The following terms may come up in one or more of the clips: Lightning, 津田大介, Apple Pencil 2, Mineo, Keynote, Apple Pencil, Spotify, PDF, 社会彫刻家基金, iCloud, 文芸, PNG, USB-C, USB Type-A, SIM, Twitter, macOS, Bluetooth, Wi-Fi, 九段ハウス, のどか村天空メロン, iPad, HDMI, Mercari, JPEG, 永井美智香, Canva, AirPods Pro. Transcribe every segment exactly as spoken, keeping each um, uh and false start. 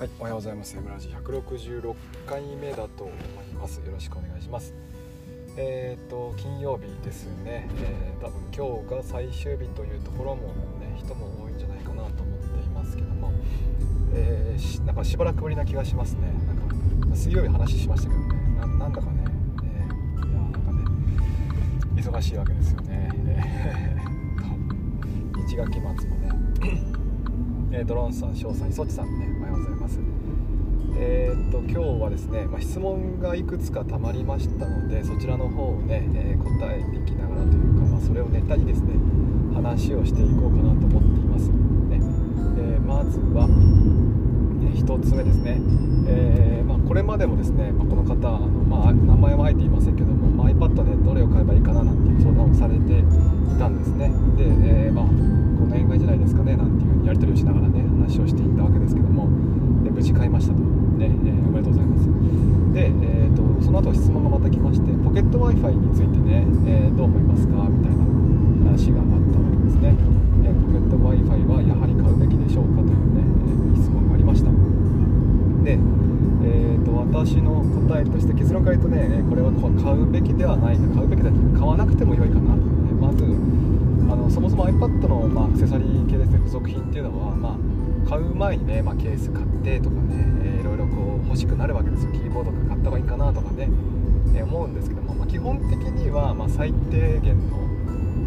はい、おはようございます。ブラジひゃくろくじゅうろっかいめだと思います。よろしくお願いします。えっと金曜日ですね、えー。多分今日が最終日というところもね、人も多いんじゃないかなと思っていますけども、えー、なんかしばらくぶりな気がしますね。なんか水曜日話しましたけどね、な, なんだかね、えー、いやなんかね忙しいわけですよね。一学期末もね。ドローンさん、翔さん、磯地さんね、おはようございます。えー、っと今日はですね、まあ、質問がいくつかたまりましたので、そちらの方をね、えー、答えていきながらというか、まあ、それをネタにですね話をしていこうかなと思っています、ねえー、まずは、ね、ひとつめですね、えーまあ、これまでもですね、まあ、この方あの、まあ、名前はあえて言いませんけども、まあ、iPad で、ね、どれを買えばいいかななんていう相談をされていたんですね。で、えーまあ年外じゃないですかねなんていう風にやり取りをしながらね話をしていたわけですけども、で無事買いましたと、ねえー、おめでとうございます。で、えー、とその後質問がまた来まして、ポケット Wi-Fi についてね、えー、どう思いますかみたいな話があったわけですね、えー、ポケット Wi-Fi はやはり買うべきでしょうかというね、えー、質問がありました。で、えー、と私の答えとして結論から言うとね、これは買うべきではない、買うべきだと買わなくても良いかなと、ね、まずあのそもそも iPad の、まあ、アクセサリー系ですね、付属品っていうのは、まあ、買う前にね、まあ、ケース買ってとかね、えー、いろいろこう欲しくなるわけですよ。キーボードとか買った方がいいかなとかね、えー、思うんですけども、まあ、基本的には、まあ、最低限の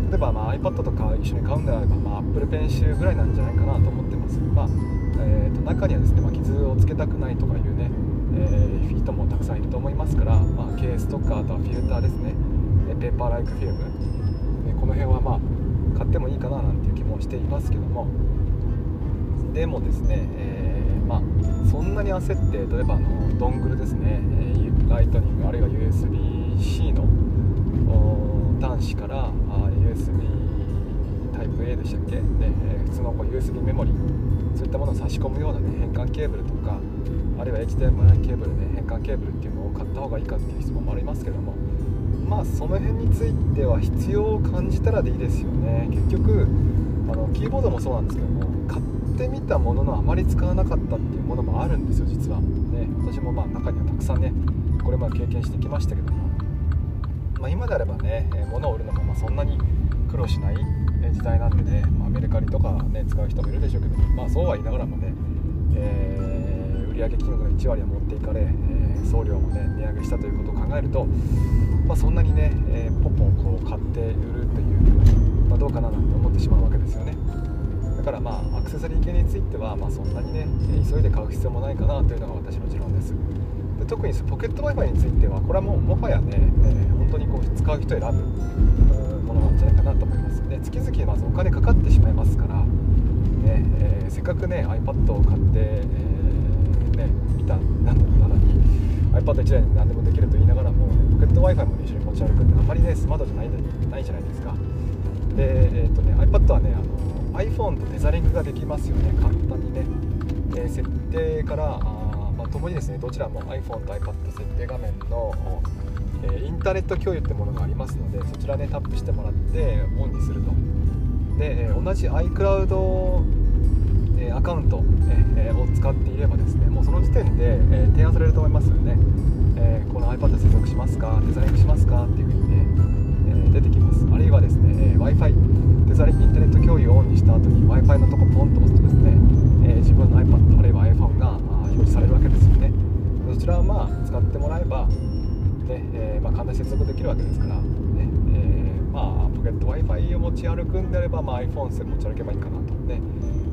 例えば、まあ、iPad とか一緒に買うんであれば、まあ、Apple Pencil ぐらいなんじゃないかなと思ってます。まあえー、と中にはですね、まあ、傷をつけたくないとかいうね、えー、人もたくさんいると思いますから、まあ、ケースとかあとはフィルターですね、ペーパーライクフィルム、ね、この辺はまあ買ってもいいかななんていう気もしていますけども、でもですね、えーまあ、そんなに焦って例えばあのドングルですね、ライトニングあるいは ユーエスビー-C の端子から ユーエスビータイプエー でしたっけ、ね、普通のこう ユーエスビー メモリそういったものを差し込むような、ね、変換ケーブルとかあるいは エイチディーエムアイ ケーブルで、ね、変換ケーブルっていうのを買った方がいいかっていう質問もありますけども、まあ、その辺については必要を感じたらでいいですよね。結局あのキーボードもそうなんですけども、買ってみたもののあまり使わなかったっていうものもあるんですよ実は、ね、私もまあ中にはたくさんねこれまで経験してきましたけども、まあ、今であればね物を売るのもまあそんなに苦労しない時代なんでね、まあ、メルカリとか、ね、使う人もいるでしょうけど、まあ、そうは言いながらもね、えー、売上金額のいちわりは持っていかれ、えー、送料もね値上げしたということを考えると、まあ、そんなにね、えー、ポンポンこう買って売るという、まあ、どうかななんて思ってしまうわけですよね。だからまあアクセサリー系については、まあ、そんなにね急いで買う必要もないかなというのが私の持論です。で特にポケット Wi-Fi についてはこれはもうもはやね、えー、本当にこう使う人選ぶものなんじゃないかなと思います。で月々まずお金かかってしまいますから、ねえー、せっかくね iPad を買って、えーね、見たなんだろうなのにiPadいちだいで何でもできると言いながらも、ね、ポケット Wi-Fi も一緒に持ち歩くってあまりねスマートじゃないじゃないですか。で、えーとね、iPad はねあの iPhone とテザリングができますよね簡単にね、えー、設定からあ、まあ、共にですねどちらも iPhone と iPad 設定画面の、えー、インターネット共有ってものがありますので、そちらねタップしてもらってオンにすると、で同じ iCloudアカウントを使っていればですね、もうその時点で提案されると思いますよね。この iPad 接続しますか、テザリングしますかっていうふうに、ね、出てきます。あるいはですね、Wi-Fi テザリングインターネット共有をオンにした後に Wi-Fi のとこポンと押すとですね、自分の iPad あるいは iPhone が表示されるわけですよね。そちらはまあ使ってもらえば、ねまあ、簡単に接続できるわけですから、ねまあ、ポケット Wi-Fi を持ち歩くんであれば、まあ、iPhone を持ち歩けばいいかなとね。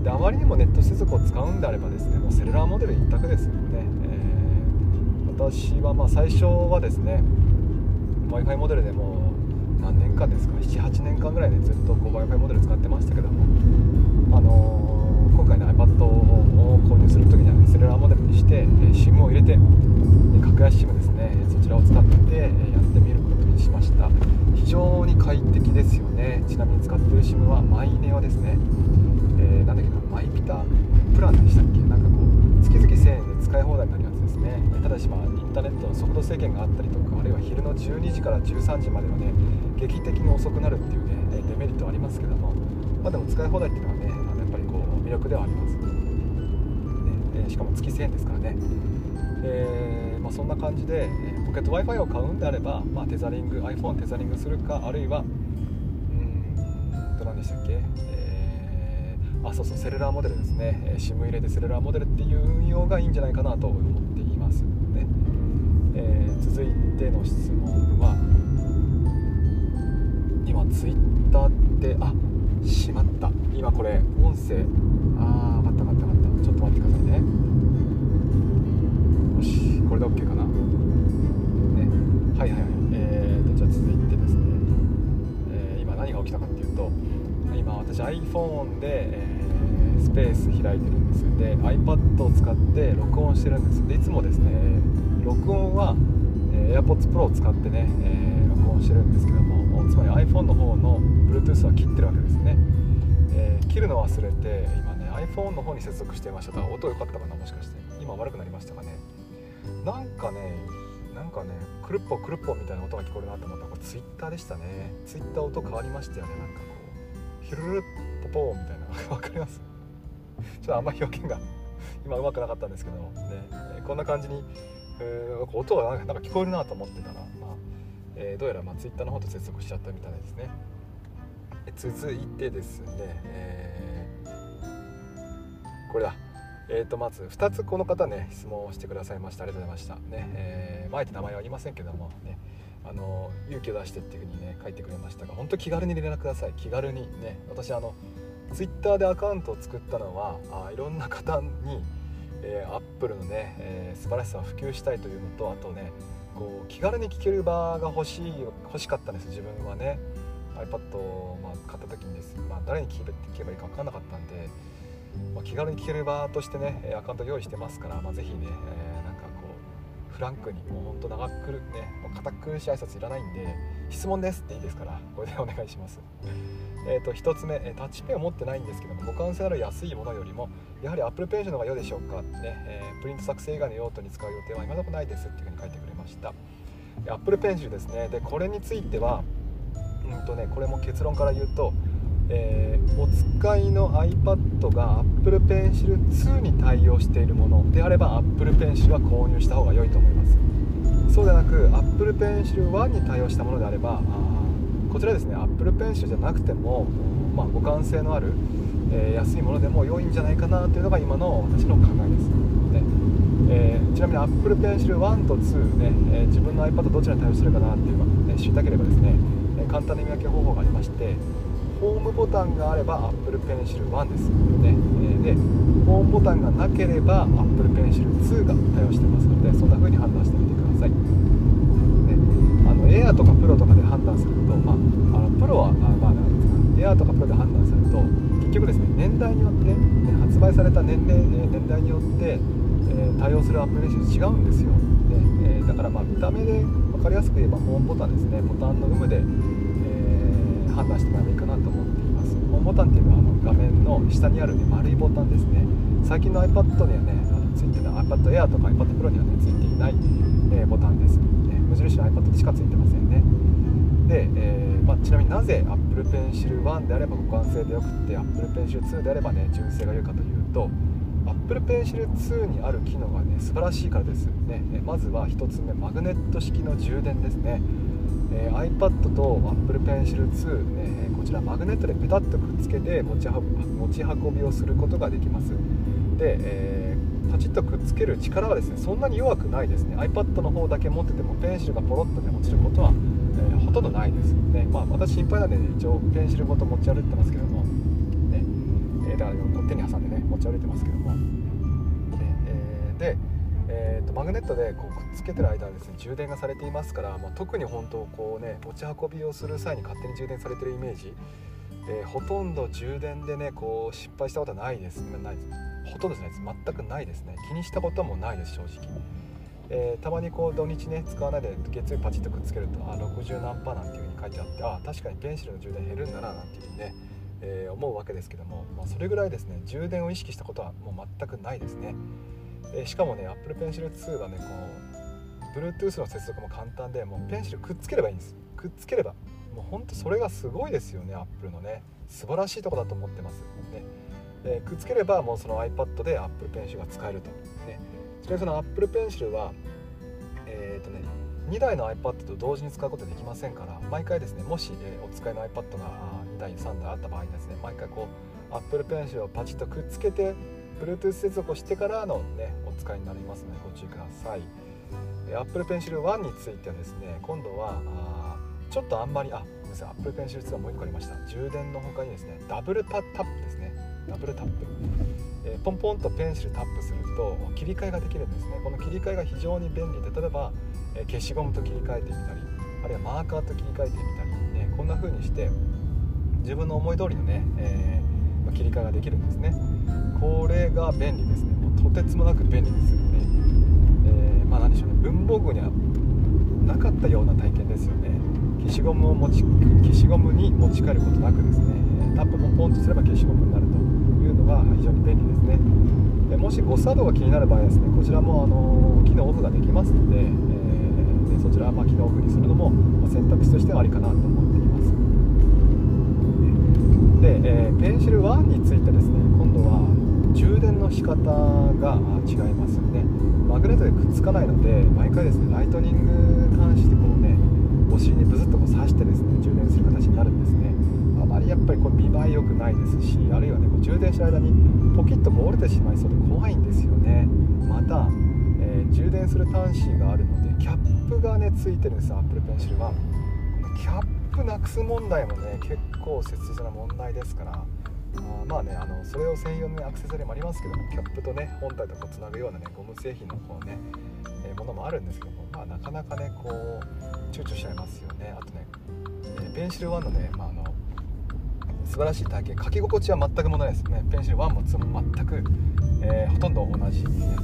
であまりにもネット接続を使うんであればですね、もうセルラーモデル一択ですよね、えー、私はまあ最初はですね Wi-Fi モデルでも何年間ですか ななはちねんかんぐらいで、ね、ずっとこう Wi-Fi モデル使ってましたけども、あのー、今回の iPad を購入するときには、ね、セルラーモデルにして、えー、SIM を入れて格安 SIM ですね、そちらを使ってやってみることにしました。非常に快適ですよね。ちなみに使っている SIM はマイネオですね。えー、なんだっけなマイピタプランでしたっけ、なんかこう月々せんえんで使い放題になるやつですね。ただしまあインターネットの速度制限があったりとか、あるいは昼のじゅうにじからじゅうさんじまではね劇的に遅くなるっていうねデメリットはありますけども、まあ、でも使い放題っていうのはねやっぱりこう魅力ではあります、ねえで、しかも月せんえんですからね、えーまあ、そんな感じでポケット Wi-Fi を買うんであれば、まあ、テザリング iPhone テザリングするか、あるいはうんどうなんでしたっけ、えー、あそうそうセルラーモデルですね、 SIM 入れてセルラーモデルっていう運用がいいんじゃないかなと思っていますね。えー、続いての質問は、今ツイッターってあしまった今これ音声あー待った待った待ったちょっと待ってくださいね。よしこれで OK かな、ね、はいはいはい、えーとじゃあ続いてですね、えー、今何が起きたかっていうと、今私 iPhone で、えー、スペース開いてるんですよ。で iPad を使って録音してるんです。でいつもですね録音は AirPods Pro を使ってね、えー、録音してるんですけども、つまり iPhone の方の Bluetooth は切ってるわけですね。えー、切るの忘れて今ね iPhone の方に接続していました。だから音良かったかな、もしかして今悪くなりましたかね。なんかねなんかねクルッポクルッポみたいな音が聞こえるなと思ったら、これ Twitter でしたね。 Twitter 音変わりましたよね。なんかこうヒルルッポポーみたいなわかります？ちょっとあんまり表現が今うまくなかったんですけどね、えー、こんな感じにえー、音がなんか聞こえるなと思ってたら、まあえー、どうやらまあツイッターの方と接続しちゃったみたいですね。続いてですね、えー、これだ、えー、とまずふたつこの方ね質問をしてくださいました。ありがとうございました、ねえーまあえて名前は言いませんけども、ね、あの勇気を出してっていう風にね書いてくれましたが、本当気軽に連絡ください。気軽にね、私あのツイッターでアカウントを作ったのはあいろんな方にえー、アップルのね、えー、素晴らしさを普及したいというのと、あとねこう気軽に聴ける場が欲しい欲しかったんです。自分はね iPad を、まあ、買った時にです、まあ、誰に聴けばいいか分からなかったんで、まあ、気軽に聴ける場としてねアカウント用意してますから、まあ、ぜひね、えー、なんかこうフランクにもうほんと長くるね堅苦しい挨拶いらないんで、質問ですっていいですからこれでお願いします。えーとひとつめ、タッチペンを持ってないんですけども、互換性ある安いものよりもやはり Apple Pencil の方が良いでしょうか、ねえー、プリント作成以外の用途に使う予定は今のところないですっていう風に書いてくれました。 Apple Pencil ですね。でこれについてはうんとねこれも結論から言うと、えー、お使いの iPad が Apple Pencil ツーに対応しているものであれば Apple Pencil は購入した方が良いと思います。そうでなく Apple Pencil ワンに対応したものであればこちらですね Apple Pencil じゃなくても、まあ、互換性のある、えー、安いものでも良いんじゃないかなというのが今の私の考えです、ねえー、ちなみに Apple Pencil ワンとツー、ねえー、自分の iPad どちらに対応してるかなっていうのを、ね、知りたければですね、えー、簡単な見分け方法がありまして、ホームボタンがあれば Apple Pencil ワンです、ねえー、でホームボタンがなければ Apple Pencil ツーが対応してますので、そんな風に判断してみてください。エアとかプロとかで判断すると、まあ、あのプロはあ、まあ、なんですかエアとかプロで判断すると結局ですね年代によって、ね、発売された年齢、えー、年代によって、えー、対応するアプリ練習違うんですよ、ねえー、だからまあ見た目で分かりやすく言えばホームボタンですね、ボタンの有無で、えー、判断してもらえばいいかなと思っています。ホームボタンっていうのはあの画面の下にある、ね、丸いボタンですね。最近の iPad にはねあのついてない iPad Air とか iPad Pro にはねついていない、えー、ボタンです。無印の iPad しかついてませんね。で、えーまあ、ちなみになぜ Apple Pencil ワンであれば互換性でよくて Apple Pencil ツーであればね純正が良いかというと、 Apple Pencil ツーにある機能がね素晴らしいからですね。まずはひとつめ、マグネット式の充電ですね、えー、iPad と Apple Pencil ツー、ね、こちらマグネットでペタッとくっつけて持ち運び、持ち運びをすることができます。で、えーパチッとくっつける力はですねそんなに弱くないですね。 iPad の方だけ持っててもペンシルがポロッと、ね、落ちることは、えー、ほとんどないですね。まあ私心配なんで、ね、一応ペンシルごと持ち歩いてますけども、ねえー、だから手に挟んでね持ち歩いてますけども、ねえー、で、えー、とマグネットでこうくっつけてる間はですね充電がされていますから、まあ、特に本当こうね持ち運びをする際に勝手に充電されてるイメージ、えー、ほとんど充電でねこう失敗したことはないですないですほとんどですね全くないですね。気にしたこともないです正直、えー、たまにこう土日ね使わないで月曜パチッとくっつけるとあろくじゅう何パーなんていう風に書いてあって、あ確かにペンシルの充電減るんだななんていう風にね、えー、思うわけですけども、まあ、それぐらいですね充電を意識したことはもう全くないですね、えー、しかもね Apple Pencil ツーはねこう Bluetooth の接続も簡単で、もうペンシルくっつければいいんです。くっつければもうほんとそれがすごいですよね。 Apple のね素晴らしいとこだと思ってますね。でくっつければもうその iPad で Apple Pencil が使えると、ね、ちなみにその Apple Pencil は、えーとね、にだいの iPad と同時に使うことはできませんから、毎回ですね、もし、えー、お使いの iPad がにだいさんだいあった場合にですね、毎回こう Apple Pencil をパチッとくっつけて Bluetooth 接続をしてからの、ね、お使いになりますのでご注意ください。えー、Apple Pencil ワンについてはですね、今度はあちょっとあんまりあごめんなさい Apple Pencil ツーはもういっこありました。充電の他にですね、ダブルタップですね、ダブルタップ、えー、ポンポンとペンシルタップすると切り替えができるんですね。この切り替えが非常に便利で、例えば、えー、消しゴムと切り替えてみたり、あるいはマーカーと切り替えてみたり、ね、こんな風にして自分の思い通りのね、えー、切り替えができるんですね。これが便利ですね。もうとてつもなく便利ですよね。えー、まあ何でしょうね、文房具にはなかったような体験ですよね。消しゴムを持ち消しゴムに持ち帰ることなくですね、タップもポンとすれば消しゴムになるというのが非常に便利ですね。でもし誤作動が気になる場合はですね、こちらもあの機能オフができますので、えー、でそちらはまあ機能オフにするのも選択肢としてはありかなと思っています。で、えー、ペンシルワンについてですね、今度は充電の仕方が違いますよね。マグネットでくっつかないので、毎回ですね、ライトニング端子でこうね、お尻にブズッとこう刺してですね、充電する形になるんですね。あまりやっぱりこう見栄え良くないですし、あるいはね、こう充電した間にポキッとこう折れてしまいそうで怖いんですよね。また、えー、充電する端子があるのでキャップがねついてるんです。 Apple Pencil はキャップなくす問題もね結構切実な問題ですから、あまあねあのそれを専用の、ね、アクセサリーもありますけども、キャップとね本体とつなぐようなねゴム製品のこうね、えー、ものもあるんですけども、まあ、なかなかねこう躊躇しちゃいますよね。あとね、えー、ペンシルワンのね、まあ、あの素晴らしい体験、書き心地は全く問題ないですね。ペンシルワンもツーも全く、えー、ほとんど同じ、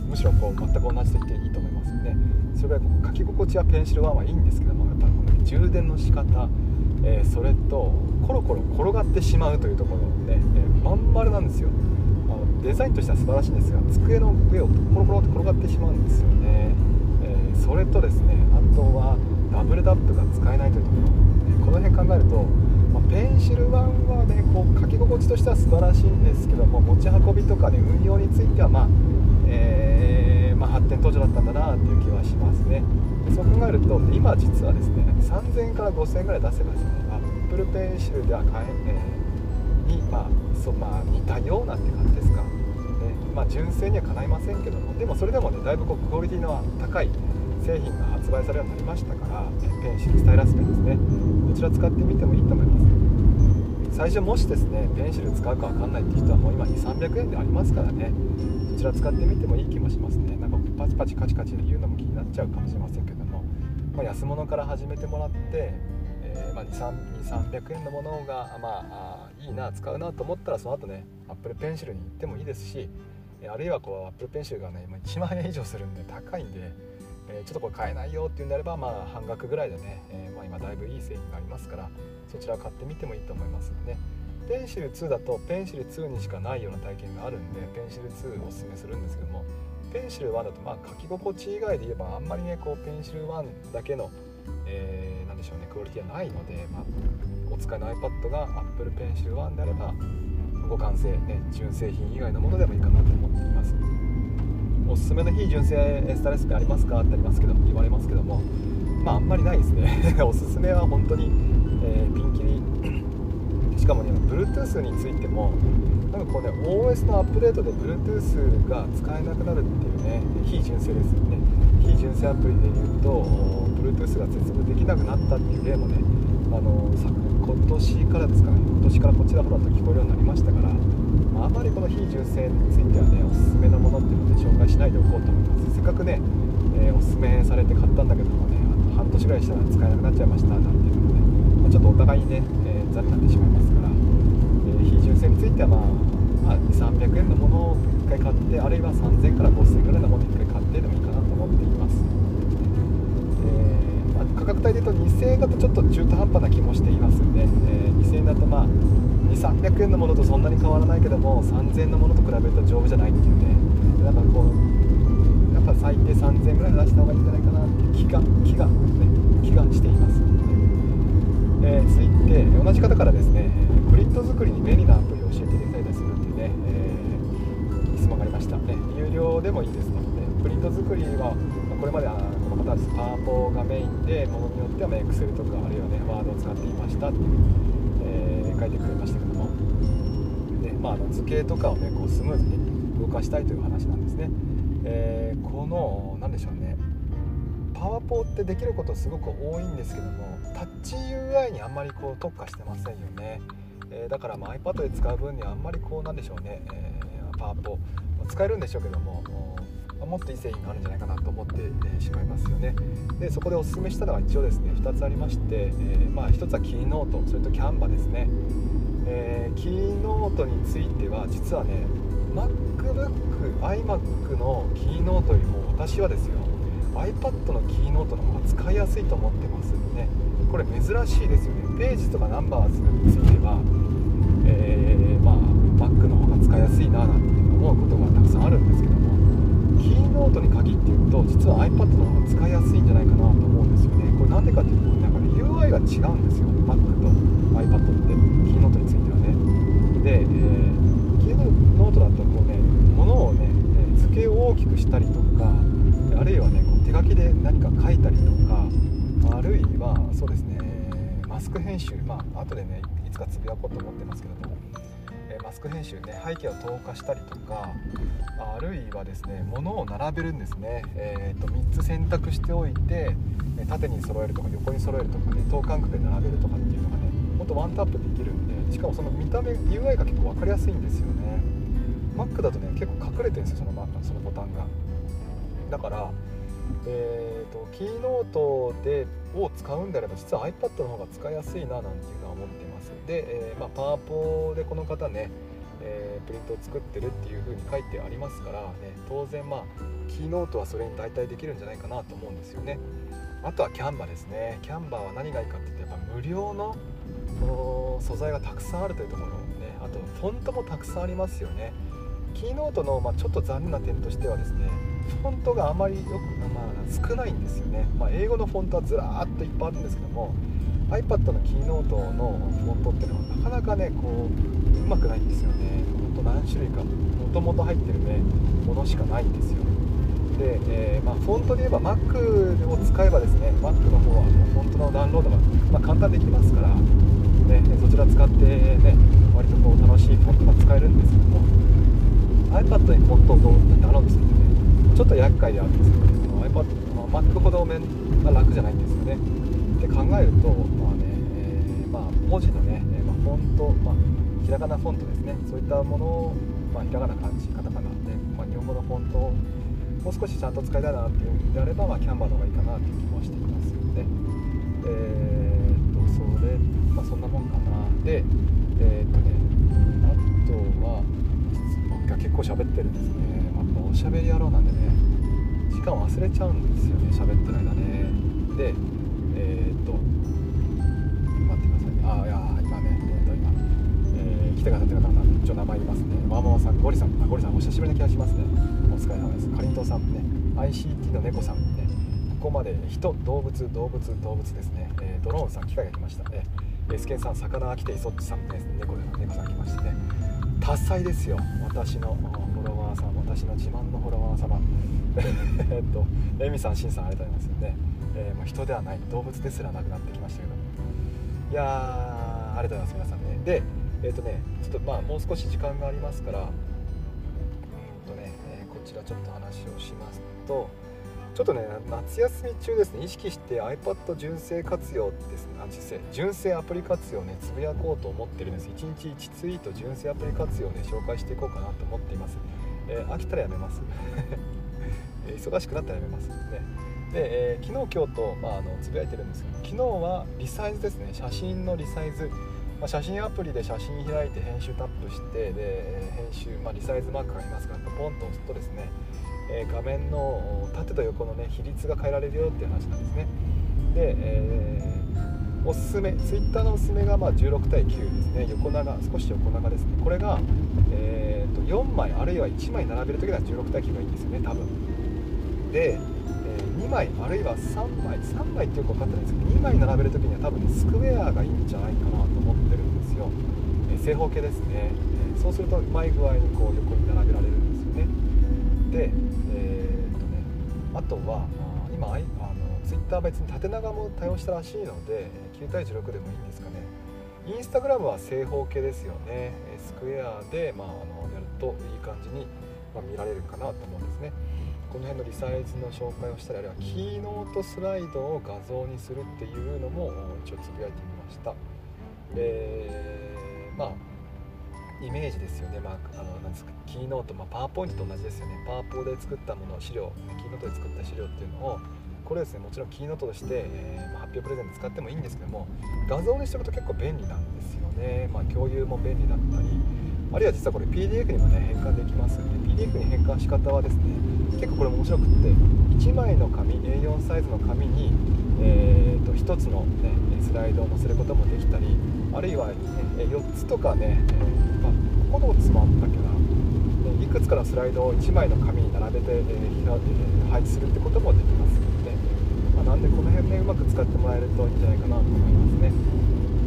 むしろこう全く同じと言っていいと思いますね。それぐらいこう書き心地はペンシルワンはいいんですけども、やっぱりこの充電の仕方、えー、それとコロコロ転がってしまうというところで、ねえー、まん丸なんですよ。あのデザインとしては素晴らしいんですが、机の上をコロコロと転がってしまうんですよね。えー、それとですね、あとはダブルタップが使えないというところ、ね、この辺考えると、まあ、ペンシルワンはねこう書き心地としては素晴らしいんですけども、持ち運びとか、ね、運用については、まあえーまあ、発展途上だったんだなという気はしますね。そう考えると今実はですねさんぜんえんからごせんえんぐらい出せばですね、Apple Pencil では買え、えー、に、まあそうまあ、似たようなって感じですか、ね、まあ、純正にはかないませんけども、でもそれでもねだいぶこうクオリティの高い製品が発売されるようになりましたから、ペンシルスタイラスペンですね、こちら使ってみてもいいと思います。最初もしですねペンシル使うかわかんないって人はもう今 にせんさんびゃくえんでありますからね、こちら使ってみてもいい気もしますね。なんかパチパチカチカチ言うのも気になっちゃうかもしれませんけども、まあ、安物から始めてもらって、えーまあ、にせんさんびゃくえんのものが、まあ、あいいな使うなと思ったら、その後ね Apple Pencil に行ってもいいですし、あるいはこう Apple Pencil がねいちまんえん以上するんで高いんで、えー、ちょっとこれ買えないよっていうんであれば、まあ、半額ぐらいでね、えーまあ、今だいぶいい製品がありますから、そちらを買ってみてもいいと思いますね。ペンシルツーだとペンシルツーにしかないような体験があるんで、ペンシルツーをおすすめするんですけども、ペンシルワンだとまあ書き心地以外で言えばあんまりねこうペンシルワンだけの、えー、なんでしょうねクオリティはないので、まあ、お使いの iPad が Apple Pencil ワンであれば互換性、ね、純正品以外のものでもいいかなと思っています。おすすめの非純正スタイラスペンありますかってありますけど言われますけども、まああんまりないですねおすすめは本当に、えー、ピンキリしかもね Bluetooth についてもなんかこうね オーエス のアップデートで Bluetooth が使えなくなるっていうね、非純正ですよね。非純正アプリで言うと Bluetooth が接続できなくなったっていう例もね、あの今年からですかね、今年からこちらほらと聞こえるようになりましたから、まあ、あまりこの非純正についてはねおすすめのものっていうので紹介しないでおこうと思います。せっかくね、えー、おすすめされて買ったんだけどもね、あと半年ぐらいしたら使えなくなっちゃいましたなんていうので、まあ、ちょっとお互いにね、えー、残念になってしまいますから、えー、非純正についてはまあにせんさんびゃくえんのものをいっかい買って、あるいはさんぜんえんからごせんえんぐらいのものをいっかい買ってでもいいかなと思っています。価格帯でいうとにせんえんだとちょっと中途半端な気もしていますので、えー、にせんえんだとまあにせんさんびゃくえんのものとそんなに変わらないけども、さんぜんえんのものと比べると丈夫じゃないっていうね、なんかこうやっぱ最低さんぜんえんぐらい出した方がいいんじゃないかなって気が気が、ね、気がしています、えー、続いて同じ方からですね、クリット作りに便利なアプリを教えていただいたりするっていうね、えーもいいですので、プリント作りはこれまではこの方はアートがメインで、ものによってはエクセルとかあるいはねワードを使っていましたっていう、えー、書いてくれましたけども、で、まあ、あの図形とかをねこうスムーズに動かしたいという話なんですね。えー、この何でしょうね、パワポってできることすごく多いんですけども、タッチ ユーアイ にあんまりこう特化してませんよね。えー、だからまあ iPad で使う分にはあんまりこうなんでしょうね、えー、パワポ使えるんでしょうけども、もっといい製品があるんじゃないかなと思ってしまいますよね。でそこでおすすめしたのは一応ですねふたつありまして、えーまあ、ひとつはキーノート、それとキャンバですね。えー、キーノートについては実はね MacBook、iMac のキーノートよりも私はですよ iPad のキーノートの方が使いやすいと思ってますね。これ珍しいですよね。ページとかナンバーズについては、えーまあ、Mac の方が使いやすいななんて思うことがたくさんあるんですけども、キーノートに限って言うと実は iPad の方が使いやすいんじゃないかなと思うんですよね。これなんでかっていうと、なんか、ね、ユーアイ が違うんですよ、 Mac と iPad ってキーノートについてはね。で、えー、キーノートだとこうね物をね図形を大きくしたりとか、あるいはねこう手書きで何か書いたりとか、あるいはそうですねマスク編集、まあ後でねいつかつぶやこうと思ってますけれども、マスク編集ね、背景を透過したりとか、あるいはですね物を並べるんですね。えー、とみっつ選択しておいて縦に揃えるとか横に揃えるとかね、等間隔で並べるとかっていうのがねほんとワンタップできるんで、しかもその見た目 ユーアイ が結構分かりやすいんですよね。 Mac だとね結構隠れてるんですよ、その、ま、そのボタンが。だから、えー、とキーノートでを使うんであれば実は iPad の方が使いやすいななんていうのは思っています。で、えーまあ、パワポでこの方ね、えー、プリントを作ってるっていう風に書いてありますから、ね、当然まあキーノートはそれに代替できるんじゃないかなと思うんですよね。あとはキャンバですね。キャンバは何がいいかって言ってやっぱ無料のこの素材がたくさんあるというところね、あとフォントもたくさんありますよね。キーノートの、まあ、ちょっと残念な点としてはですね、フォントがあまりよく、まあ、少ないんですよね。まあ、英語のフォントはずらーっといっぱいあるんですけども、iPad のキーノートのフォントっていうのはなかなかねこううまくないんですよね。ほんと何種類かもともと入ってるねものしかないんですよ。で、えーまあ、フォントで言えば Mac を使えばですね Mac の方はフォントのダウンロードが、まあ、簡単できますから、ね、そちら使ってね割とこう楽しいフォントが使えるんですけども、 iPad にフォントをダウンロードするってねちょっと厄介であるんですけど、 iPad、まあ、Mac ほど面が楽じゃないんですよね。って考えると、まあねえーまあ、文字のね、えーまあ、フォント、まあ、ひらがなフォントですね、そういったものを、まあ、ひらがな漢字カタカナで、まあ、日本語のフォントをもう少しちゃんと使いたいなっていうのであれば、まあ、キャンバーの方がいいかなっていう気もしていますので、えー、っとそれ、まあ、そんなもんかな。で、えー、っとねあとは結構喋ってるんですね。まあ、おしゃべり野郎なんでね時間忘れちゃうんですよね、喋ってる間ね。でえー、っと待ってください。ああ、いや今ね、えー、っと今、えー、来てくださってる方の一応名前言いますね。ママさん、ゴリさん、あゴリさんお久しぶりな気がしますね。お疲れ様です。かりんとうさんね、アイシーティー の猫さんね、ここまで人、動物、動物、動物ですね。えー、ドローンさん、機械が来ましたね。エスケンさん、魚が来ていそっちさんですね、猫で猫さん来ましたね。多彩ですよ。私のフォロワーさん、私の自慢のフォロワー様。えっとエミさん、シンさんありがとうございますよね。えー、もう人ではない動物ですらなくなってきましたけど、いやーありがとうございます皆さんね。でえっ、ー、とねちょっとまあもう少し時間がありますから、うんとね、えー、こちらちょっと話をしますと、ちょっとね夏休み中ですね意識して iPad 純正活用ですね、あ実純正アプリ活用ねつぶやこうと思ってるんです。いちにちいちツイート純正アプリ活用ね紹介していこうかなと思っています。えー、飽きたらやめます、えー、忙しくなったらやめますね。でえー、昨日今日と、まあ、あのつぶやいてるんですけど、昨日はリサイズですね、写真のリサイズ、まあ、写真アプリで写真開いて編集タップしてで編集、まあ、リサイズマークがありますからポンと押すとですね、えー、画面の縦と横の、ね、比率が変えられるよっていう話なんですね。で、えー、おすすめツイッターのおすすめがまあじゅうろくたいきゅうですね。横長少し横長ですね。これが、えー、とよんまいあるいはいちまい並べるときはじゅうろくたいきゅうがいいんですよね多分。でにまいあるいはさんまいさんまいってよく分かったんですけどにまい並べるときには多分、ね、スクエアがいいんじゃないかなと思ってるんですよ。え正方形ですね。えそうするとうまい具合にこう横に並べられるんですよね。で、えーっとね、あとは今あのツイッター別に縦長も対応したらしいのできゅうたいじゅうろくでもいいんですかね。インスタグラムは正方形ですよね。スクエアで、まあ、あのやるといい感じに、まあ、見られるかなと思うんですね。この辺のリサイズの紹介をしたり、あるいはキーノートスライドを画像にするっていうのも一応つぶやいてみました。えー、まあイメージですよね。まああのなんですか、キーノート、まあ、パワーポイントと同じですよね。パワーポで作ったものを資料、キーノートで作った資料っていうのを、これですね、もちろんキーノートとして、えーまあ、発表プレゼント使ってもいいんですけども、画像にしておくと結構便利なんですよね。まあ、共有も便利だったり、あるいは実はこれ ピーディーエフ にもね変換できますんで、 ピーディーエフ に変換し方はですね、結構これ面白くって、いちまいの紙、エーよん サイズの紙に、えー、とひとつの、ね、スライドを載せることもできたり、あるいは、ね、よっつとかね、えーまあ、ここのつもあったっけな、いくつかのスライドをいちまいの紙に並べて、えー、配置するってこともできますので、まあ、なんでこの辺ねうまく使ってもらえるといいんじゃないかなと思いますね。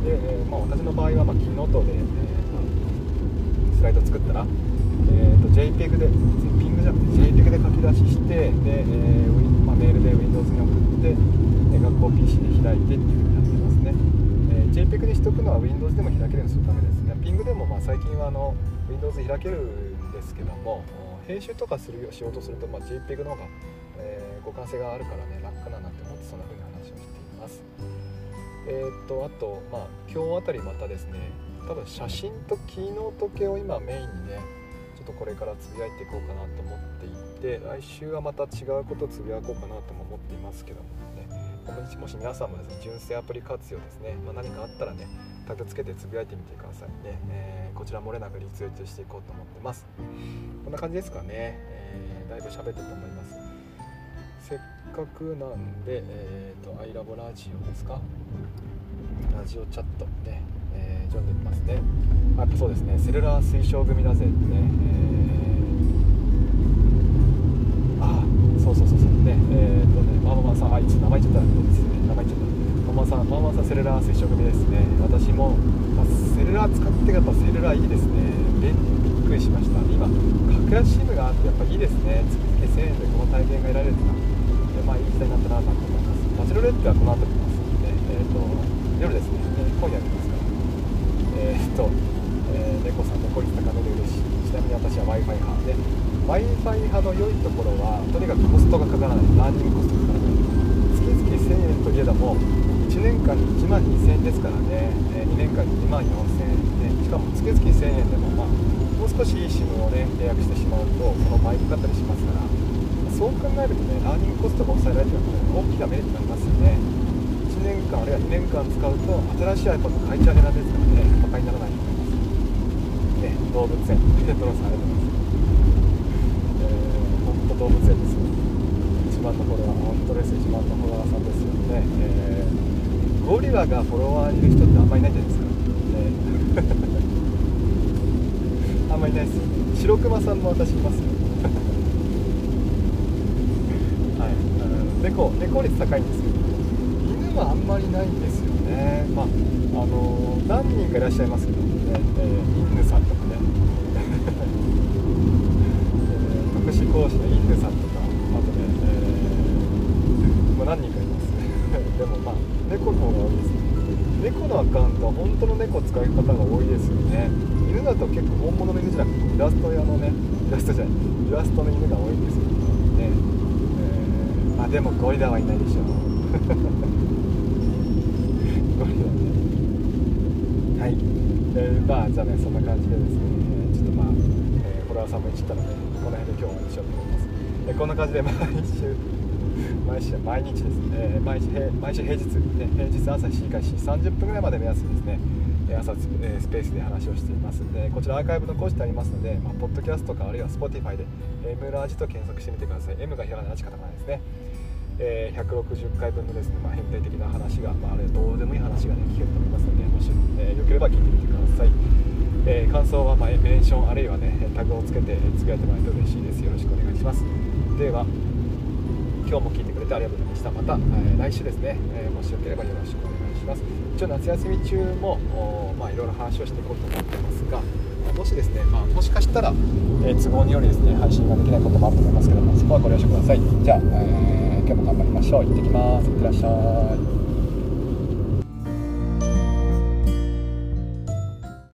で、えーまあ、私の場合は、まあ、キーノートで、えースライド作ったら、えー、と JPEG でピングじゃなくて JPEG で書き出しして、で、えーまあ、メールで Windows に送って、えー、学校 ピーシー で開いてっていうふうになってますね。えー、JPEG にしとくのは Windows でも開けるようにするためですね。ピングでもまあ最近はあの Windows 開けるんですけども、編集とかするよしようとすると、まあ、JPEG の方が、えー、互換性があるからね、楽かななんて思って、そんなふうに話をしています。えー、とあと、まあ、今日あたりまたですね、多分写真とキーノート系を今メインにね、ちょっとこれからつぶやいていこうかなと思っていて、来週はまた違うことをつぶやこうかなとも思っていますけどもね、もし皆さんもですね、純正アプリ活用ですね、まあ、何かあったらね、タグつけてつぶやいてみてくださいね。えー、こちらもれなくリツイートしていこうと思ってます。こんな感じですかね。えー、だいぶ喋ったと思います。せっかくなんで、えーと、アイラボラジオですか、ラジオチャットね、えー、読んでみますね。あ、そうですね、セルラー推奨組だぜってね、えー、ああ、そうそうそうそうね、えーとね、ママさん、あ、いつ名前言っちゃったんですね、名前言っちゃった、ママさん、ママさんセルラー推奨組ですね。私も、まあ、セルラー使ってやっぱセルラーいいですね、便利、びっくりしました。今、格安シムがあってやっぱいいですね、月々せんえんでこの体験が得られるとか、まあいい時代になったなと思います。バチロレッテはこの後見ますので、えーと、夜ですね、今夜見ます。えー、っと、えー、猫さん残り高めで嬉しい。ちなみに私は Wi-Fi 派で、Wi-Fi 派の良いところはとにかくコストがかからない、ランニングコストがかからない。月々せんえんといえども、いちねんかんにいちまんにせんえんですからね、えー、にねんかんににまんよんせんえんで、しかも月々せんえんでも、まあ、もう少しいい SIM をね、契約してしまうと、その倍かかったりしますから、そう考えるとね、ランニングコストが抑えられるというのは大きなメリットがありますよね。いちねんかんあるいはにねんかん使うと新しい iPad 買いちゃう値段ですからね、バカにならないと思いますね。動物園ペトロさんありがとうございます。えー、本当動物園ですよ。一番のフォロワー、本当です、一番のフォロワーさんですよね。えー、ゴリラがフォロワーにいる人ってあんまりいないじゃないですか、ね、あんまりいないですよね。白熊さんも私いますよ。はい、猫、猫率高いんですよ。あんまりないんですよね。まああのー、何人かいらっしゃいますけどもね、えー、インヌさんとかね、特殊講師のインヌさんとか、あとね、えーまあ、何人かいますね。でもまあ猫の方が多いですね。猫のアカウントは本当の猫を使い方が多いですよね。犬だと結構本物の犬じゃなくて、イラスト屋のね、イラストじゃない、イラストの犬が多いんですよね。ね、えー、まあでもゴリラはいないでしょう。はい、えー、まあじゃあね、そんな感じでですね、ちょっとまあ、えー、フォロワーさんもいじったので、この辺で今日は終わりにしようと思います。えー、こんな感じで毎週毎週毎日ですね、えー、毎日毎週平日ね、平日朝しちじからしちじさんじゅっぷんぐらいまで目安にですね、朝スペースで話をしていますので、こちらアーカイブ残してありますので、まあ、ポッドキャストとかあるいは Spotify で M ラジと検索してみてください。M がひらがな、はちカタカナですね。えー、ひゃくろくじゅっかいぶんのですね、まあ、変態的な話が、まあ、あれどうでもいい話がね、聞けると思いますので、もし、えー、よければ聞いてみてください。えー、感想は、まあ、メンションあるいはね、タグをつけてつぶやいてもらえると嬉しいです。よろしくお願いします。では、今日も聞いてくれてありがとうございました。また、えー、来週ですね、えー、もしよければよろしくお願いします。一応夏休み中も、まあ、いろいろ話をしていこうと思ってますが、もしですね、まあ、もしかしたら、えー、都合によりですね配信ができないこともあると思いますけども、そこはご了承ください。じゃあ、えー、今日も頑張りましょう。行ってきます。いってらっしゃい。